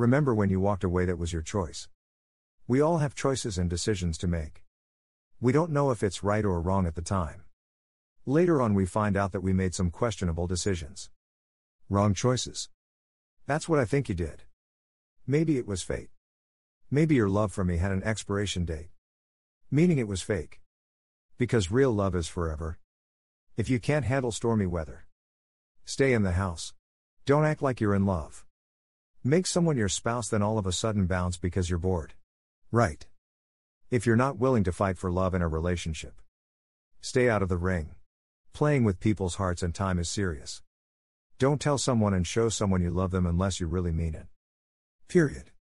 Remember when you walked away that was your choice. We all have choices and decisions to make. We don't know if it's right or wrong at the time. Later on we find out that we made some questionable decisions. Wrong choices. That's what I think you did. Maybe it was fate. Maybe your love for me had an expiration date. Meaning it was fake. Because real love is forever. If you can't handle stormy weather, stay in the house. Don't act like you're in love. Make someone your spouse, then all of a sudden bounce because you're bored. Right. If you're not willing to fight for love in a relationship, stay out of the ring. Playing with people's hearts and time is serious. Don't tell someone and show someone you love them unless you really mean it. Period.